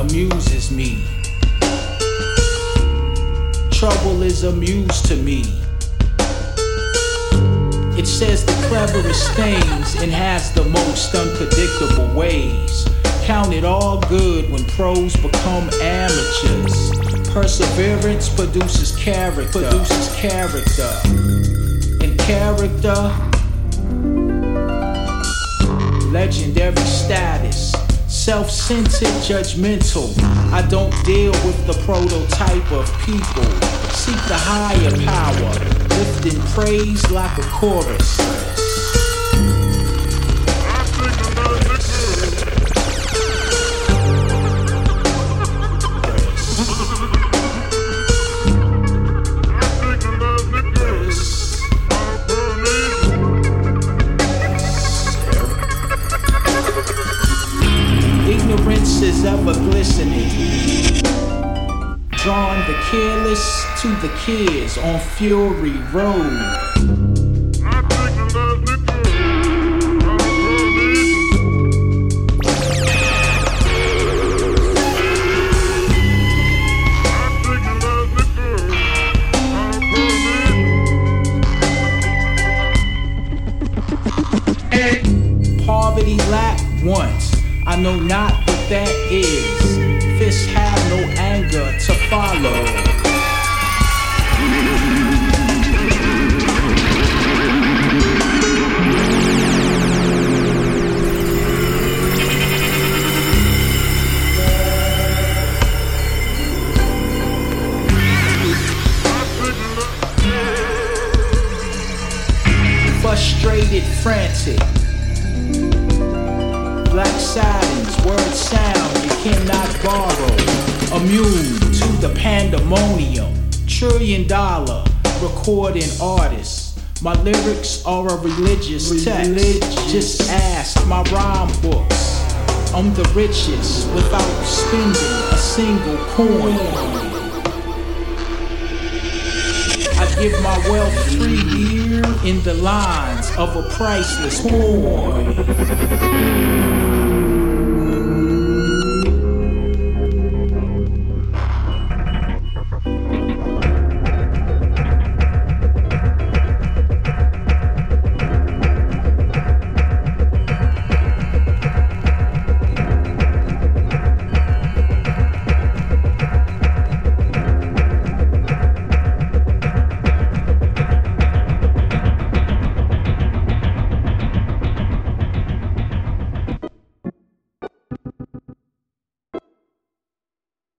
amuses me. Trouble is amused to me. It says the cleverest things and has the most unpredictable ways. Count it all good when pros become amateurs. Perseverance produces character. And character, legendary status. Self-centered, judgmental. I don't deal with the prototype of people. Seek the higher power, lifting praise like a chorus. Is ever glistening, drawing the careless to the kids on Fury Road. Poverty lack once, I know not. That is, fists have no anger to follow. Frustrated, frantic. Black silence, word sound, you cannot borrow. Immune to the pandemonium. $1 trillion recording artist. My lyrics are a religious text. Just ask my rhyme books. I'm the richest without spending a single coin. I give my wealth free in the lines of a priceless coin.